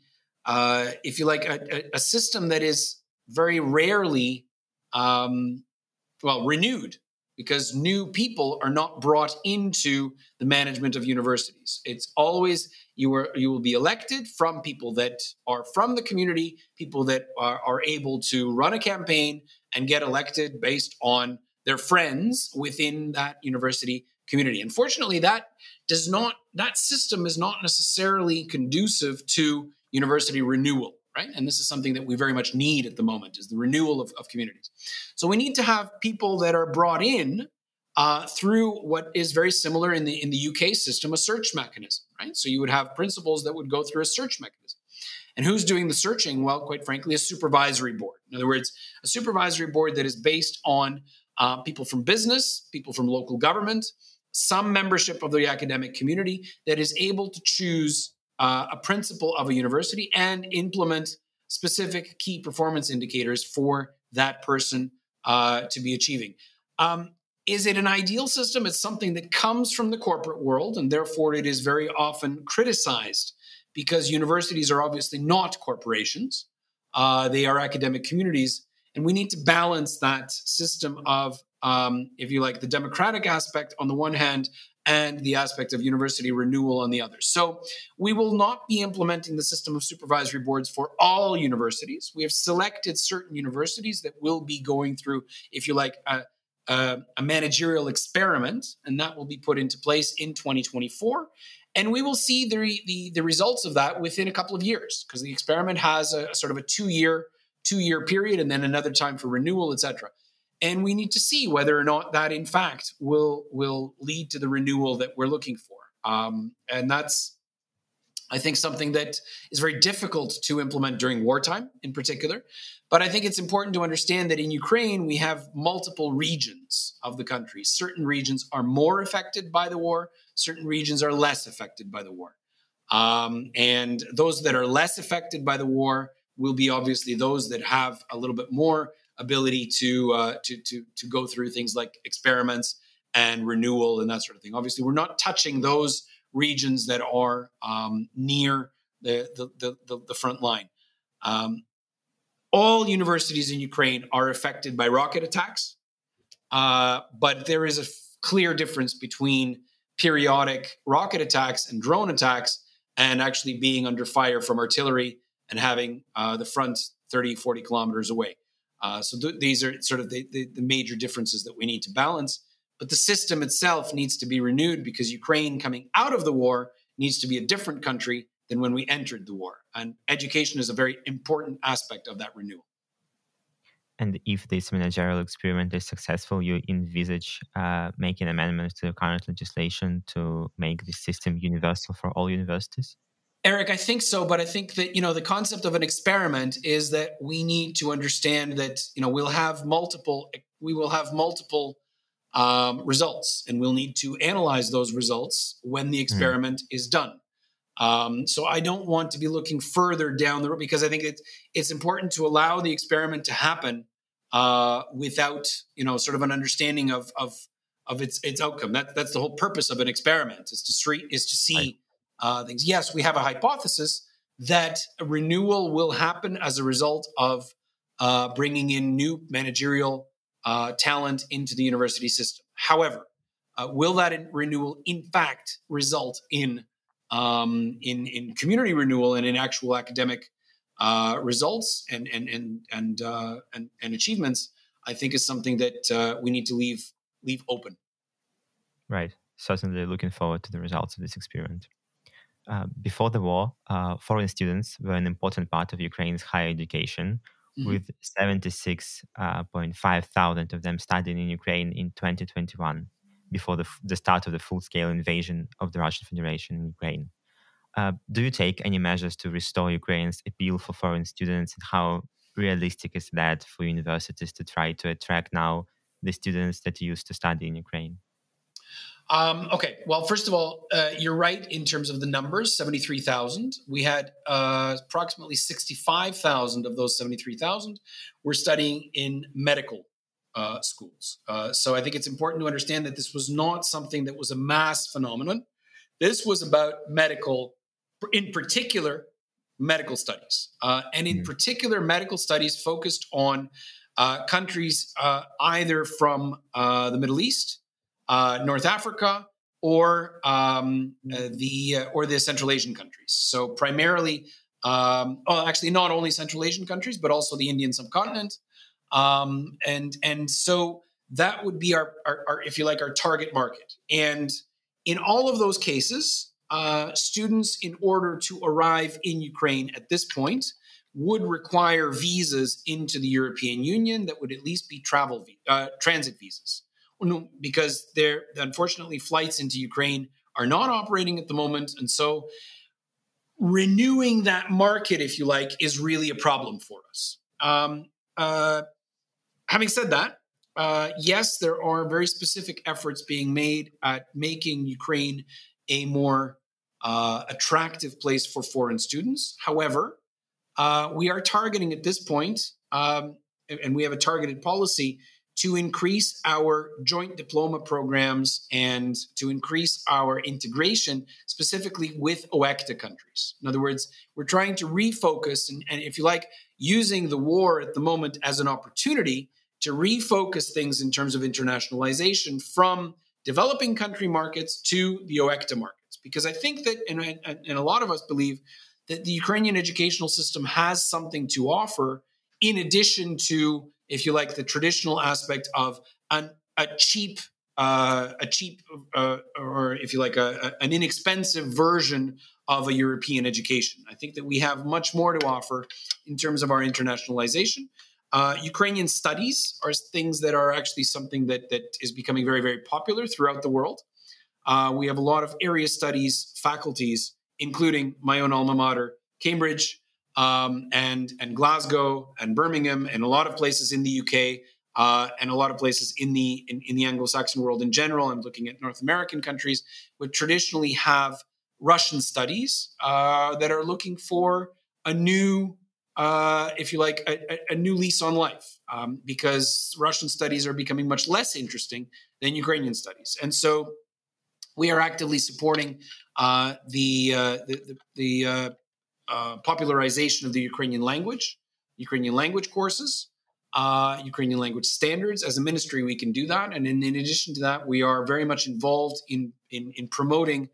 system that is very rarely, renewed, because new people are not brought into the management of universities. It's always you will be elected from people that are from the community, people that are able to run a campaign and get elected based on their friends within that university community. Unfortunately, that system is not necessarily conducive to university renewal, right? And this is something that we very much need at the moment, is the renewal of communities. So we need to have people that are brought in through what is very similar in the UK system, a search mechanism, right? So you would have principals that would go through a search mechanism. And who's doing the searching? Well, quite frankly, a supervisory board. In other words, a supervisory board that is based on people from business, people from local government, some membership of the academic community that is able to choose a principal of a university and implement specific key performance indicators for that person to be achieving. Is it an ideal system? It's something that comes from the corporate world, and therefore it is very often criticized because universities are obviously not corporations. They are academic communities, and we need to balance that system of if you like, the democratic aspect on the one hand and the aspect of university renewal on the other. So we will not be implementing the system of supervisory boards for all universities. We have selected certain universities that will be going through, if you like, a managerial experiment, and that will be put into place in 2024. And we will see the results of that within a couple of years, because the experiment has a sort of a two-year period and then another time for renewal, et cetera. And we need to see whether or not that, in fact, will lead to the renewal that we're looking for. And that's, I think, something that is very difficult to implement during wartime in particular, But I think it's important to understand that in Ukraine, we have multiple regions of the country. Certain regions are more affected by the war. Certain regions are less affected by the war. And those that are less affected by the war will be obviously those that have a little bit more ability to go through things like experiments and renewal and that sort of thing. Obviously, we're not touching those regions that are near the front line. All universities in Ukraine are affected by rocket attacks, but there is a clear difference between periodic rocket attacks and drone attacks and actually being under fire from artillery and having the front 30, 40 kilometers away. So these are sort of the major differences that we need to balance. But the system itself needs to be renewed because Ukraine coming out of the war needs to be a different country than when we entered the war. And education is a very important aspect of that renewal. And if this managerial experiment is successful, you envisage making amendments to the current legislation to make the system universal for all universities? Eric, I think so, but I think that, the concept of an experiment is that we need to understand that, we will have multiple results, and we'll need to analyze those results when the experiment is done. So I don't want to be looking further down the road because I think it's important to allow the experiment to happen without, sort of an understanding of its outcome. That's the whole purpose of an experiment is to see. Things. Yes, we have a hypothesis that a renewal will happen as a result of bringing in new managerial talent into the university system. However, will that renewal in fact result in community renewal and in actual academic results and achievements? I think is something that we need to leave open. Right. Certainly, looking forward to the results of this experiment. Before the war, foreign students were an important part of Ukraine's higher education, with 76,500 of them studying in Ukraine in 2021, before the start of the full-scale invasion of the Russian Federation in Ukraine. Do you take any measures to restore Ukraine's appeal for foreign students, and how realistic is that for universities to try to attract now the students that used to study in Ukraine? Okay. Well, first of all, you're right in terms of the numbers, 73,000. We had approximately 65,000 of those 73,000 were studying in medical schools. So I think it's important to understand that this was not something that was a mass phenomenon. This was about medical, in particular, medical studies. And in particular, medical studies focused on countries either from the Middle East, North Africa, or the Central Asian countries. So primarily, actually not only Central Asian countries, but also the Indian subcontinent. And so that would be our, if you like, our target market. And in all of those cases, students, in order to arrive in Ukraine at this point, would require visas into the European Union that would at least be transit visas. No, because unfortunately, flights into Ukraine are not operating at the moment. And so renewing that market, if you like, is really a problem for us. Having said that, yes, there are very specific efforts being made at making Ukraine a more attractive place for foreign students. However, we are targeting at this point, and we have a targeted policy to increase our joint diploma programs and to increase our integration specifically with OECTA countries. In other words, we're trying to refocus and if you like, using the war at the moment as an opportunity to refocus things in terms of internationalization from developing country markets to the OECTA markets. Because I think that, and a lot of us believe, that the Ukrainian educational system has something to offer in addition to, if you like, the traditional aspect of an inexpensive version of a European education. I think that we have much more to offer in terms of our internationalization. Ukrainian studies are things that are actually something that is becoming very, very popular throughout the world. We have a lot of area studies faculties, including my own alma mater, Cambridge, and Glasgow and Birmingham and a lot of places in the UK and a lot of places in the Anglo-Saxon world in general. I'm looking at North American countries, which traditionally have Russian studies that are looking for a new, if you like, a new lease on life, because Russian studies are becoming much less interesting than Ukrainian studies. And so we are actively supporting the popularization of the Ukrainian language courses, Ukrainian language standards. As a ministry, we can do that. And in addition to that, we are very much involved in promoting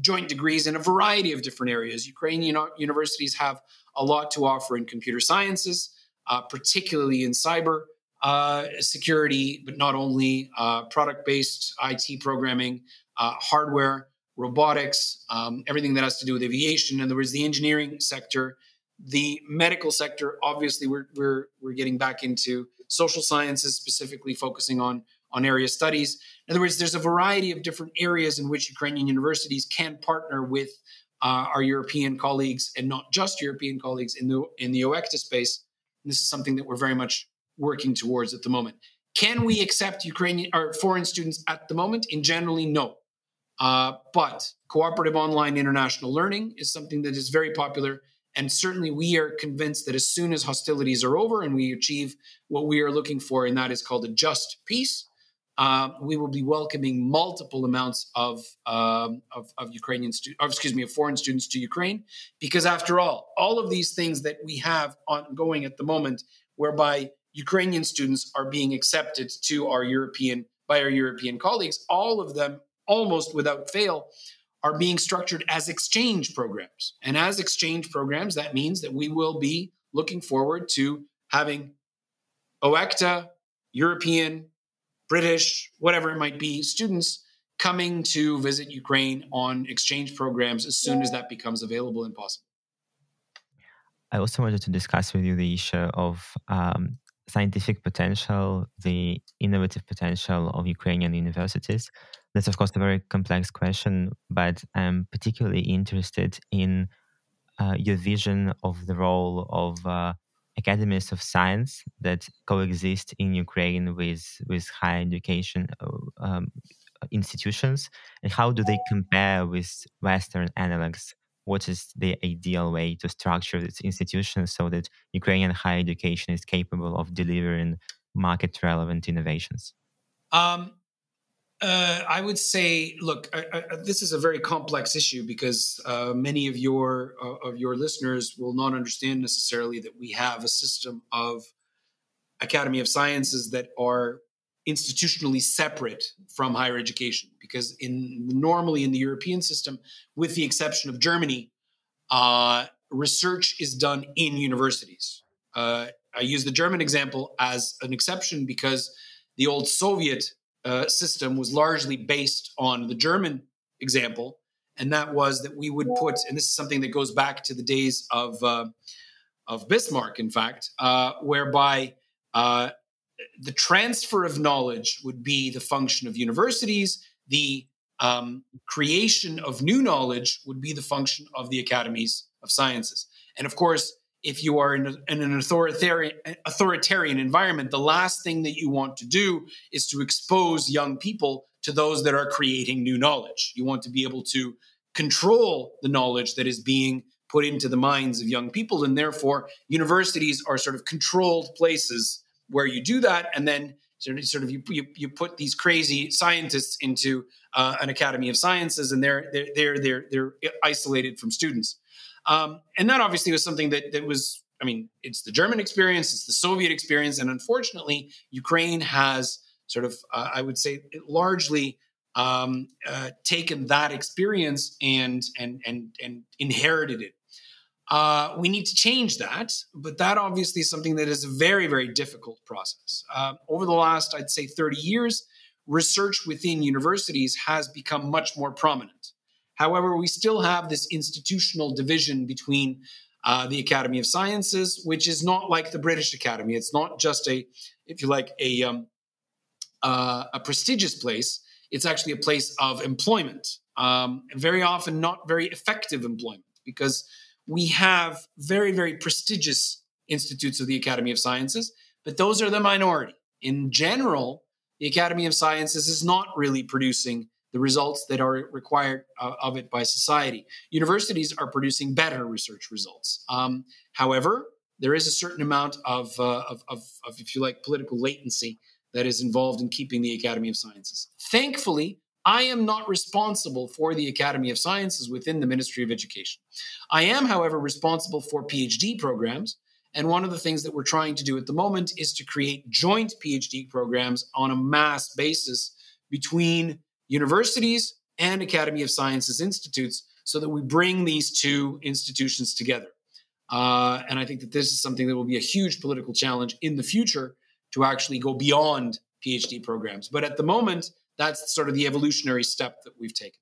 joint degrees in a variety of different areas. Ukrainian universities have a lot to offer in computer sciences, particularly in cyber security, but not only product-based IT programming, hardware, robotics, everything that has to do with aviation. And there was the engineering sector, the medical sector. Obviously, we're getting back into social sciences, specifically focusing on area studies. In other words, there's a variety of different areas in which Ukrainian universities can partner with our European colleagues, and not just European colleagues, in the OECTA space. And this is something that we're very much working towards at the moment. Can we accept Ukrainian or foreign students at the moment? In generally, no. But cooperative online international learning is something that is very popular. And certainly we are convinced that as soon as hostilities are over and we achieve what we are looking for, and that is called a just peace, we will be welcoming multiple amounts of foreign students to Ukraine, because after all of these things that we have ongoing at the moment, whereby Ukrainian students are being accepted to our European colleagues, all of them, almost without fail, are being structured as exchange programs. And as exchange programs, that means that we will be looking forward to having OECTA, European, British, whatever it might be, students coming to visit Ukraine on exchange programs as soon as that becomes available and possible. I also wanted to discuss with you the issue of scientific potential, the innovative potential of Ukrainian universities. That's, of course, a very complex question, but I'm particularly interested in your vision of the role of academies of science that coexist in Ukraine with higher education institutions, and how do they compare with Western analogs? What is the ideal way to structure these institutions so that Ukrainian higher education is capable of delivering market-relevant innovations? I would say, look, this is a very complex issue, because many of your listeners will not understand necessarily that we have a system of Academy of Sciences that are institutionally separate from higher education, because normally in the European system, with the exception of Germany, research is done in universities. I use the German example as an exception because the old Soviet system was largely based on the German example, and that was that we would put, and this is something that goes back to the days of Bismarck, in fact, whereby the transfer of knowledge would be the function of universities, the creation of new knowledge would be the function of the academies of sciences. And of course, if you are in an authoritarian environment, the last thing that you want to do is to expose young people to those that are creating new knowledge. You want to be able to control the knowledge that is being put into the minds of young people, and therefore universities are sort of controlled places where you do that, and then sort of you put these crazy scientists into an Academy of Sciences, and they're isolated from students. And that obviously was something that was, I mean, it's the German experience, it's the Soviet experience. And unfortunately, Ukraine has sort of, I would say, largely taken that experience and inherited it. We need to change that. But that obviously is something that is a very, very difficult process. Over the last, I'd say, 30 years, research within universities has become much more prominent. However, we still have this institutional division between the Academy of Sciences, which is not like the British Academy. It's not just a prestigious place. It's actually a place of employment, very often not very effective employment, because we have very, very prestigious institutes of the Academy of Sciences, but those are the minority. In general, the Academy of Sciences is not really producing the results that are required of it by society. Universities are producing better research results. However, there is a certain amount of, if you like, political latency that is involved in keeping the Academy of Sciences. Thankfully, I am not responsible for the Academy of Sciences within the Ministry of Education. I am, however, responsible for PhD programs. And one of the things that we're trying to do at the moment is to create joint PhD programs on a mass basis between universities and Academy of Sciences institutes so that we bring these two institutions together. And I think that this is something that will be a huge political challenge in the future to actually go beyond PhD programs. But at the moment, that's sort of the evolutionary step that we've taken.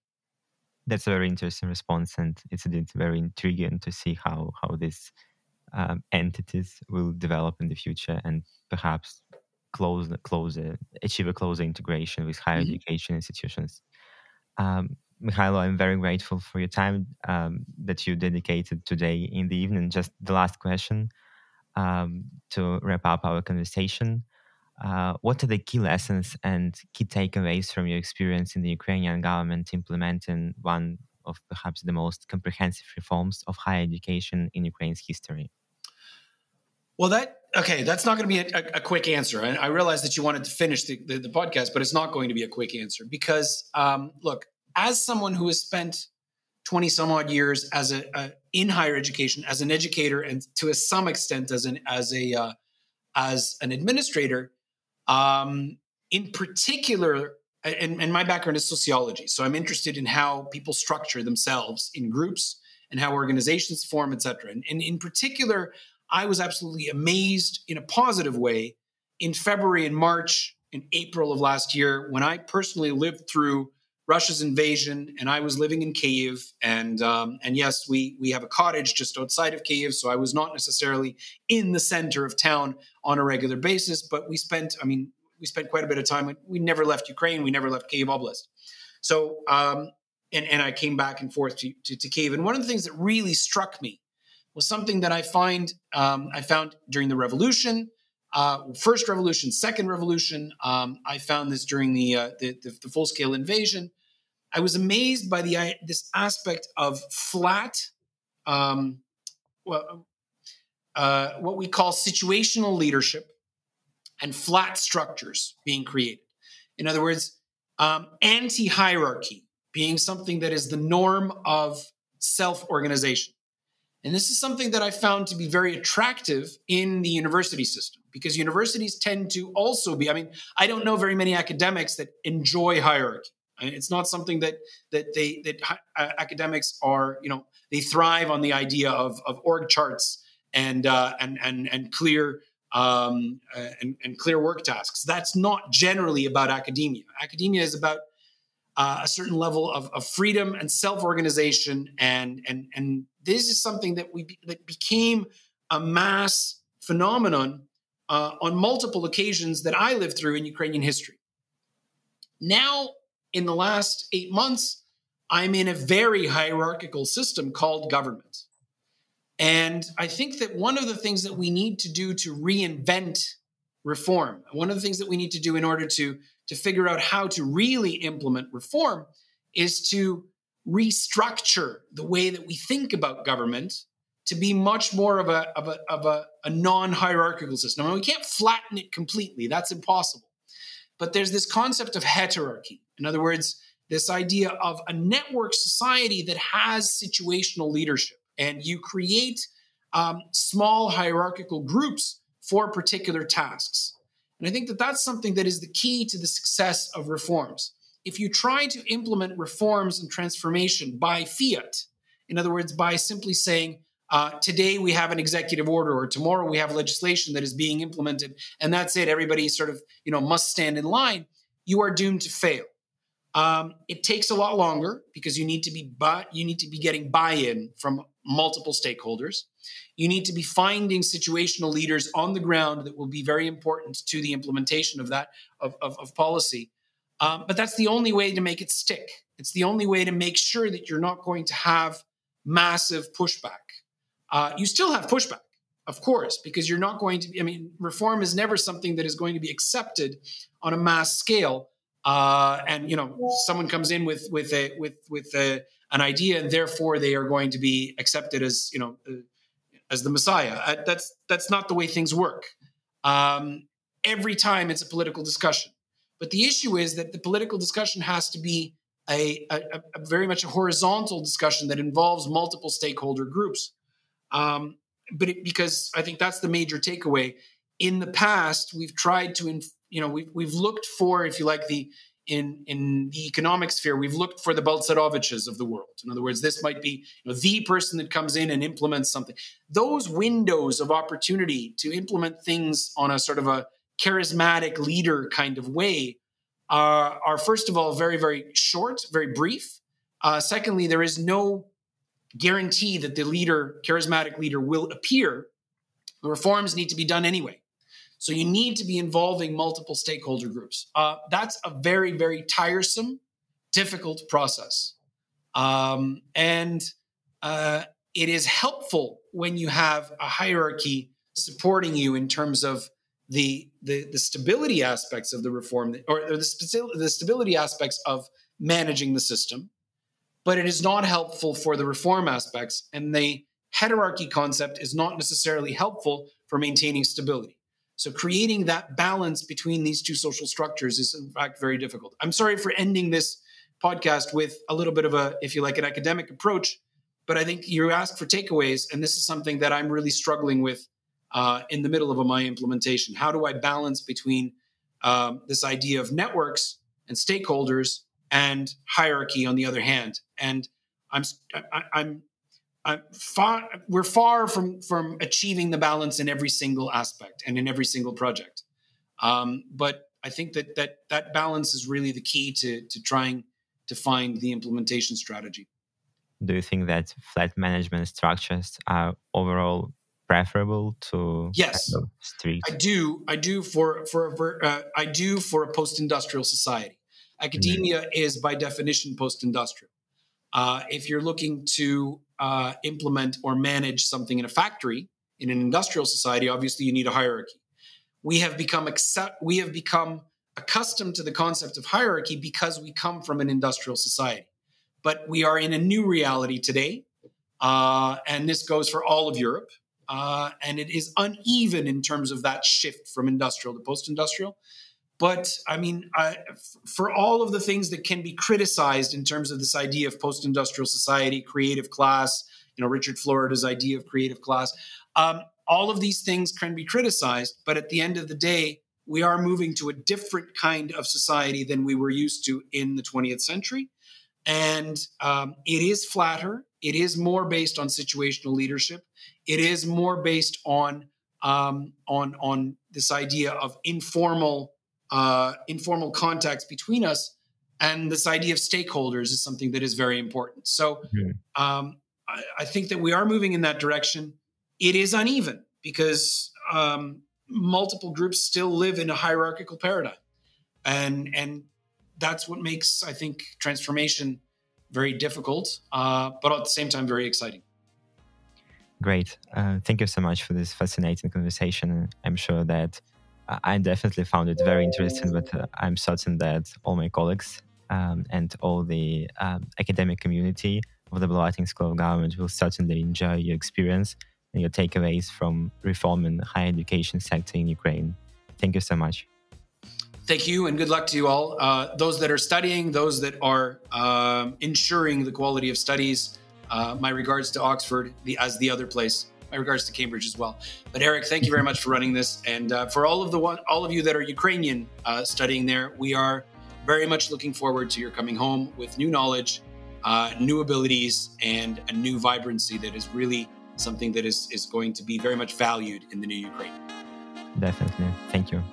That's a very interesting response, and it's very intriguing to see how these entities will develop in the future and perhaps achieve a closer integration with higher education institutions. Mychailo, I'm very grateful for your time that you dedicated today in the evening. Just the last question to wrap up our conversation. What are the key lessons and key takeaways from your experience in the Ukrainian government implementing one of perhaps the most comprehensive reforms of higher education in Ukraine's history? Well, that's not going to be a quick answer. I realize that you wanted to finish the podcast, but it's not going to be a quick answer because, look, as someone who has spent 20 some odd years as in higher education, as an educator, and to some extent as an administrator, in particular, and my background is sociology, so I'm interested in how people structure themselves in groups and how organizations form, et cetera. And in particular, I was absolutely amazed in a positive way in February and March and April of last year when I personally lived through Russia's invasion, and I was living in Kyiv, and yes, we have a cottage just outside of Kyiv, so I was not necessarily in the center of town on a regular basis, but we spent quite a bit of time. We never left Ukraine, we never left Kyiv Oblast. So, and I came back and forth to Kyiv, and one of the things that really struck me was something that I found during the revolution, first revolution, second revolution. I found this during the full-scale invasion. I was amazed by this aspect of flat, what we call situational leadership and flat structures being created. In other words, anti-hierarchy being something that is the norm of self-organization. And this is something that I found to be very attractive in the university system because universities tend to also be, I don't know very many academics that enjoy hierarchy. It's not something that academics are, they thrive on the idea of org charts and clear and clear work tasks. That's not generally about academia. Academia is about a certain level of freedom and self-organization, and this is something that became a mass phenomenon on multiple occasions that I lived through in Ukrainian history. Now, in the last 8 months, I'm in a very hierarchical system called government, and I think that one of the things that we need to do to reinvent reform, one of the things that we need to do in order to figure out how to really implement reform is to restructure the way that we think about government to be much more of a non-hierarchical system. And we can't flatten it completely. That's impossible. But there's this concept of heterarchy. In other words, this idea of a network society that has situational leadership. And you create small hierarchical groups for particular tasks. And I think that that's something that is the key to the success of reforms. If you try to implement reforms and transformation by fiat, in other words, by simply saying, today we have an executive order or tomorrow we have legislation that is being implemented, and that's it, everybody sort of must stand in line, you are doomed to fail. It takes a lot longer because you need to be getting buy-in from multiple stakeholders. You need to be finding situational leaders on the ground that will be very important to the implementation of that of policy. But that's the only way to make it stick. It's the only way to make sure that you're not going to have massive pushback. You still have pushback, of course, because you're not going to, I mean, reform is never something that is going to be accepted on a mass scale. And, you know, someone comes in with an idea, and therefore they are going to be accepted as, you know, as the Messiah. That's not the way things work. Every time it's a political discussion. But the issue is that the political discussion has to be a very much a horizontal discussion that involves multiple stakeholder groups. Because I think that's the major takeaway. In the past, we've tried to, we've looked for, if you like, in the economic sphere, we've looked for the Baltsaroviches of the world. In other words, this might be the person that comes in and implements something. Those windows of opportunity to implement things on a sort of a charismatic leader kind of way are first of all, very, very short, very brief. Secondly, there is no guarantee that the leader, charismatic leader, will appear. The reforms need to be done anyway. So you need to be involving multiple stakeholder groups. That's a very, very tiresome, difficult process. It is helpful when you have a hierarchy supporting you in terms of the stability aspects of the reform, or the stability aspects of managing the system. But it is not helpful for the reform aspects, and the heterarchy concept is not necessarily helpful for maintaining stability. So creating that balance between these two social structures is, in fact, very difficult. I'm sorry for ending this podcast with a little bit of a, if you like, an academic approach, but I think you asked for takeaways, and this is something that I'm really struggling with in the middle of my implementation. How do I balance between this idea of networks and stakeholders and hierarchy on the other hand? And we're far from achieving the balance in every single aspect and in every single project. But I think that balance is really the key to trying to find the implementation strategy. Do you think that flat management structures are overall preferable to? Yes, kind of strict? I do for a post-industrial society. Academia is by definition post-industrial. If you're looking to implement or manage something in a factory, in an industrial society, obviously you need a hierarchy. We have become accustomed to the concept of hierarchy because we come from an industrial society. But we are in a new reality today, and this goes for all of Europe. And it is uneven in terms of that shift from industrial to post-industrial. But I mean, for all of the things that can be criticized in terms of this idea of post-industrial society, creative class, Richard Florida's idea of creative class, all of these things can be criticized. But at the end of the day, we are moving to a different kind of society than we were used to in the 20th century. And it is flatter. It is more based on situational leadership. It is more based on this idea of informal contacts between us, and this idea of stakeholders is something that is very important. So I think that we are moving in that direction. It is uneven because multiple groups still live in a hierarchical paradigm. And that's what makes, I think, transformation very difficult, but at the same time, very exciting. Great. Thank you so much for this fascinating conversation. I'm sure that I definitely found it very interesting, but I'm certain that all my colleagues and all the academic community of the Blavatnik School of Government will certainly enjoy your experience and your takeaways from reform in the higher education sector in Ukraine. Thank you so much. Thank you, and good luck to you all. Those that are studying, those that are ensuring the quality of studies. My regards to Oxford as the other place. My regards to Cambridge as well. But Eric, thank you very much for running this. And for all of you that are Ukrainian studying there, we are very much looking forward to your coming home with new knowledge, new abilities, and a new vibrancy that is really something that is going to be very much valued in the new Ukraine. Definitely. Thank you.